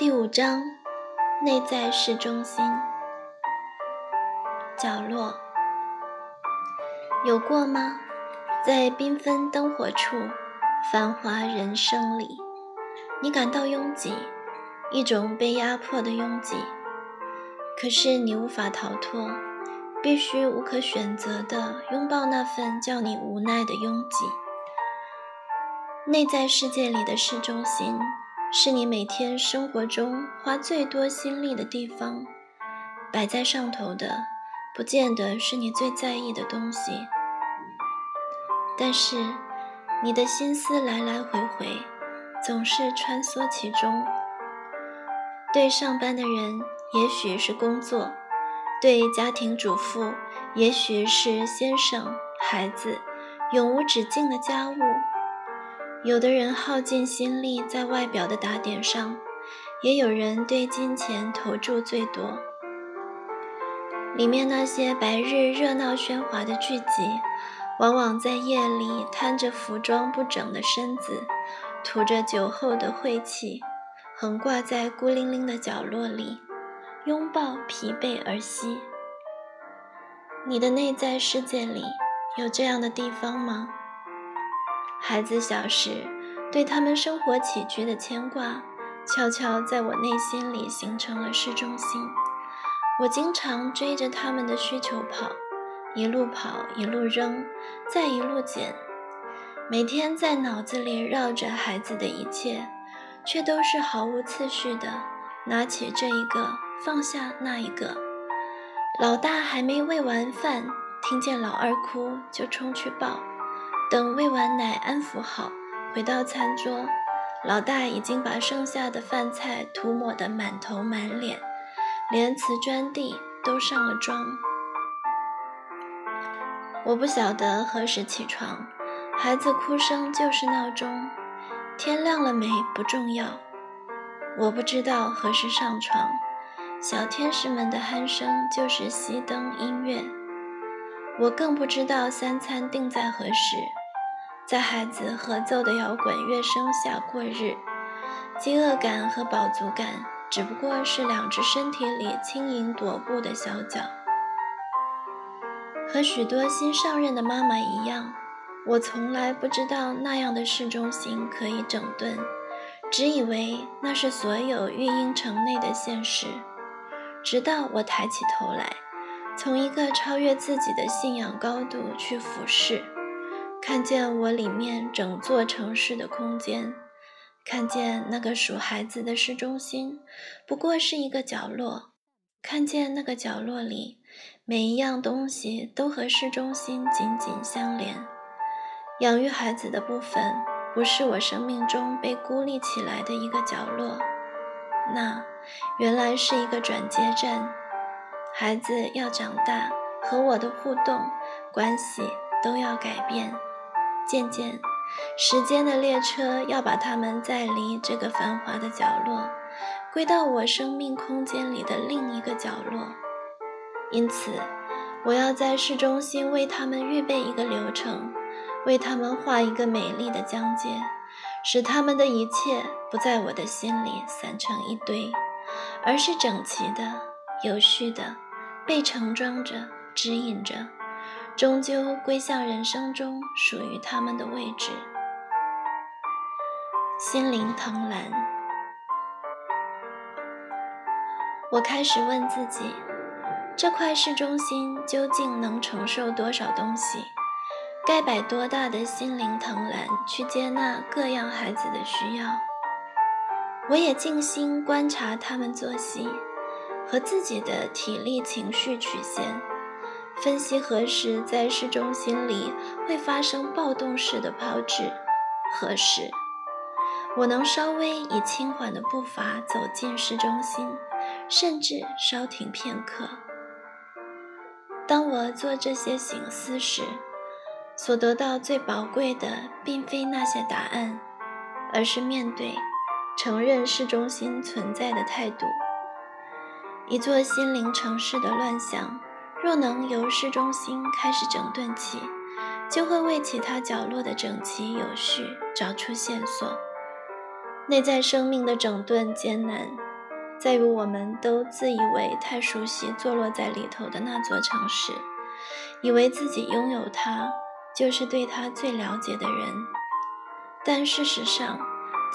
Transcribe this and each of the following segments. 第五章，内在市中心。角落，有过吗？在缤纷灯火处，繁华人生里，你感到拥挤，一种被压迫的拥挤。可是你无法逃脱，必须无可选择地拥抱那份叫你无奈的拥挤。内在世界里的市中心，是你每天生活中花最多心力的地方，摆在上头的不见得是你最在意的东西，但是你的心思来来回回，总是穿梭其中。对上班的人也许是工作，对家庭主妇也许是先生、孩子，永无止境的家务。有的人耗尽心力在外表的打点上，也有人对金钱投注最多。里面那些白日热闹喧哗的聚集，往往在夜里摊着服装不整的身子，吐着酒后的晦气，横挂在孤零零的角落里，拥抱疲惫而息。你的内在世界里有这样的地方吗？孩子小时对他们生活起居的牵挂，悄悄在我内心里形成了市中心。我经常追着他们的需求跑，一路跑一路扔，再一路捡，每天在脑子里绕着孩子的一切，却都是毫无次序的，拿起这一个，放下那一个。老大还没喂完饭，听见老二哭就冲去抱，等喂完奶安抚好，回到餐桌，老大已经把剩下的饭菜涂抹得满头满脸，连瓷砖地都上了妆。我不晓得何时起床，孩子哭声就是闹钟，天亮了没不重要。我不知道何时上床，小天使们的鼾声就是熄灯音乐。我更不知道三餐定在何时，在孩子合奏的摇滚乐声下过日，饥饿感和饱足感只不过是两只身体里轻盈踱步的小脚。和许多新上任的妈妈一样，我从来不知道那样的市中心可以整顿，只以为那是所有育婴城内的现实。直到我抬起头来，从一个超越自己的信仰高度去俯视，看见我里面整座城市的空间，看见那个属孩子的市中心不过是一个角落，看见那个角落里每一样东西都和市中心紧紧相连。养育孩子的部分不是我生命中被孤立起来的一个角落，那原来是一个转接站。孩子要长大，和我的互动关系都要改变，渐渐时间的列车要把他们载离这个繁华的角落，归到我生命空间里的另一个角落。因此我要在市中心为他们预备一个流程，为他们画一个美丽的疆界，使他们的一切不在我的心里散成一堆，而是整齐的、有序的被盛装着、指引着，终究归向人生中属于他们的位置。心灵藤兰。我开始问自己，这块市中心究竟能承受多少东西？该摆多大的心灵藤兰去接纳各样孩子的需要？我也静心观察他们作息和自己的体力情绪曲线，分析何时在市中心里会发生暴动式的抛掷，何时我能稍微以轻缓的步伐走进市中心，甚至稍停片刻。当我做这些省思时，所得到最宝贵的并非那些答案，而是面对、承认市中心存在的态度。一座心灵城市的乱象，若能由市中心开始整顿起，就会为其他角落的整齐有序找出线索。内在生命的整顿艰难，在于我们都自以为太熟悉坐落在里头的那座城市，以为自己拥有它，就是对它最了解的人。但事实上，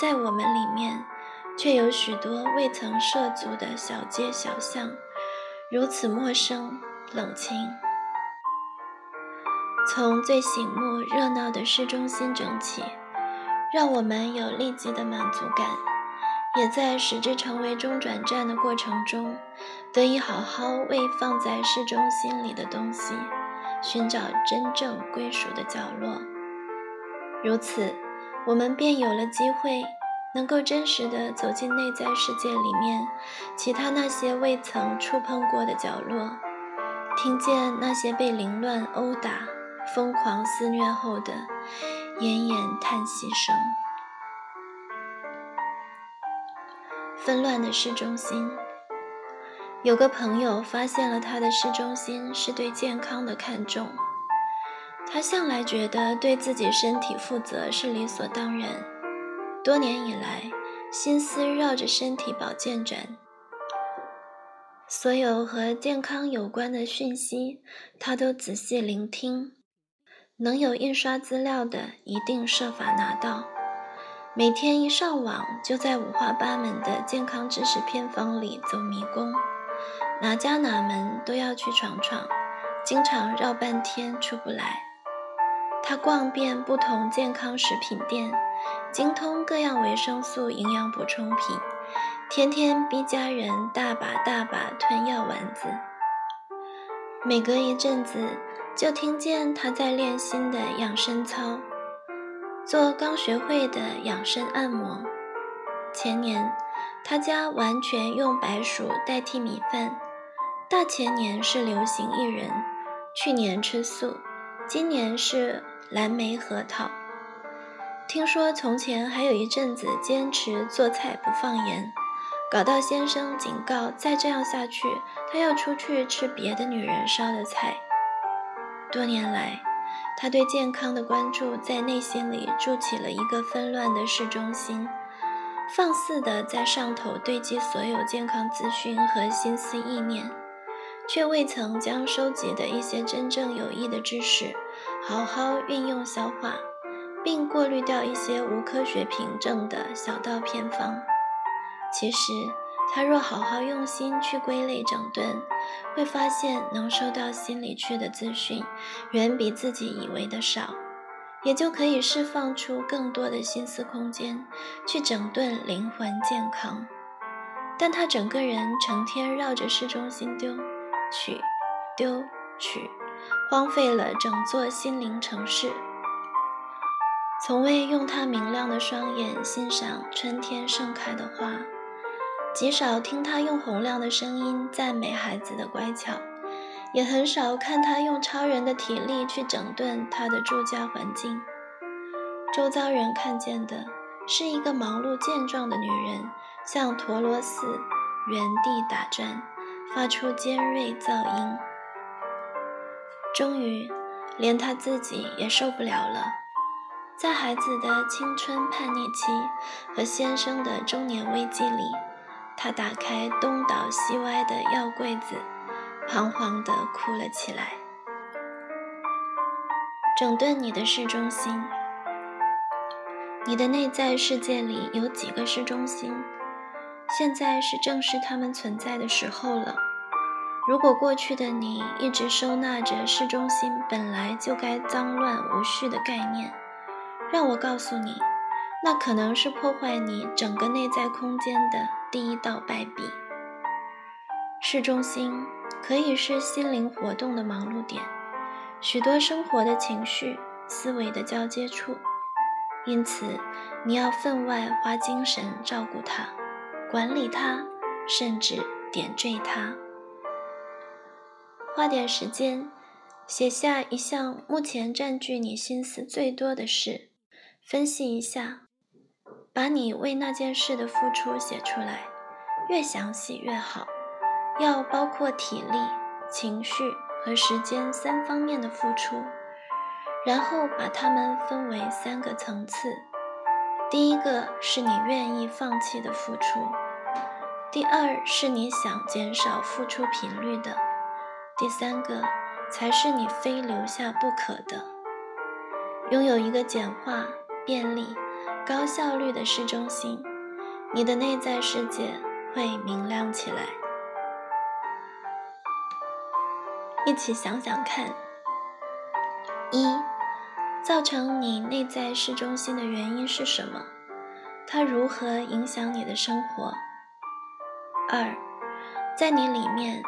在我们里面，却有许多未曾涉足的小街小巷，如此陌生、冷清。从最醒目热闹的市中心整起，让我们有立即的满足感，也在使之成为中转站的过程中，得以好好为放在市中心里的东西寻找真正归属的角落。如此，我们便有了机会能够真实地走进内在世界里面其他那些未曾触碰过的角落，听见那些被凌乱殴打、疯狂肆虐后的奄奄叹息声。纷乱的市中心，有个朋友发现了他的市中心是对健康的看重。他向来觉得对自己身体负责是理所当然，多年以来心思绕着身体保健展，所有和健康有关的讯息他都仔细聆听，能有印刷资料的一定设法拿到，每天一上网就在五花八门的健康知识偏方里走迷宫，哪家哪门都要去闯闯，经常绕半天出不来。他逛遍不同健康食品店，精通各样维生素营养补充品，天天逼家人大把大把吞药丸子。每隔一阵子就听见他在练新的养生操，做刚学会的养生按摩。前年他家完全用白薯代替米饭，大前年是流行薏仁，去年吃素，今年是蓝莓核桃。听说从前还有一阵子坚持做菜不放盐，搞到先生警告再这样下去他要出去吃别的女人烧的菜。多年来，他对健康的关注在内心里筑起了一个纷乱的市中心，放肆地在上头堆积所有健康资讯和心思意念，却未曾将收集的一些真正有益的知识好好运用消化，并过滤掉一些无科学凭证的小道偏方。其实他若好好用心去归类整顿，会发现能收到心里去的资讯远比自己以为的少，也就可以释放出更多的心思空间去整顿灵魂健康。但他整个人成天绕着市中心丢取丢取，荒废了整座心灵城市，从未用他明亮的双眼欣赏春天盛开的花，极少听他用洪亮的声音赞美孩子的乖巧，也很少看他用超人的体力去整顿他的住家环境。周遭人看见的是一个忙碌健壮的女人像陀螺似原地打转，发出尖锐噪音。终于连他自己也受不了了，在孩子的青春叛逆期和先生的中年危机里，他打开东倒西歪的药柜子，彷徨地哭了起来。整顿你的市中心。你的内在世界里有几个市中心？现在是正视它们存在的时候了。如果过去的你一直收纳着市中心本来就该脏乱无序的概念，让我告诉你，那可能是破坏你整个内在空间的第一道败笔。市中心可以是心灵活动的忙碌点，许多生活的情绪、思维的交接处，因此你要分外花精神照顾它、管理它，甚至点缀它。花点时间写下一项目前占据你心思最多的事，分析一下，把你为那件事的付出写出来，越详细越好，要包括体力、情绪和时间三方面的付出，然后把它们分为三个层次。第一个是你愿意放弃的付出，第二是你想减少付出频率的，第三个才是你非留下不可的。拥有一个简化、便利、高效率的市中心，你的内在世界会明亮起来。一起想想看：一、造成你内在市中心的原因是什么？它如何影响你的生活？二、在你里面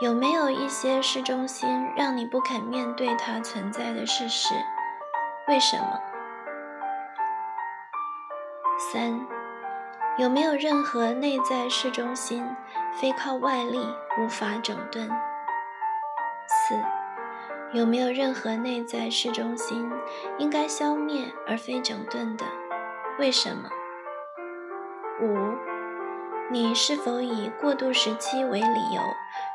有没有一些市中心让你不肯面对它存在的事实？为什么？三、有没有任何内在市中心非靠外力无法整顿？四、有没有任何内在市中心应该消灭而非整顿的？为什么？五、你是否以过渡时期为理由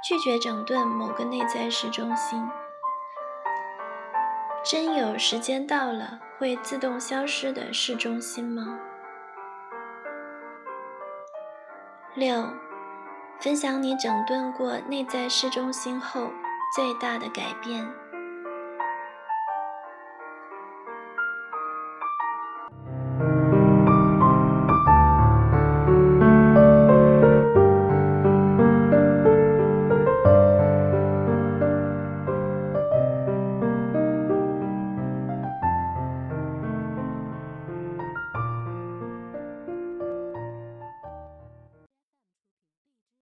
拒绝整顿某个内在市中心？真有时间到了会自动消失的市中心吗？六、分享你整顿过内在市中心后最大的改变。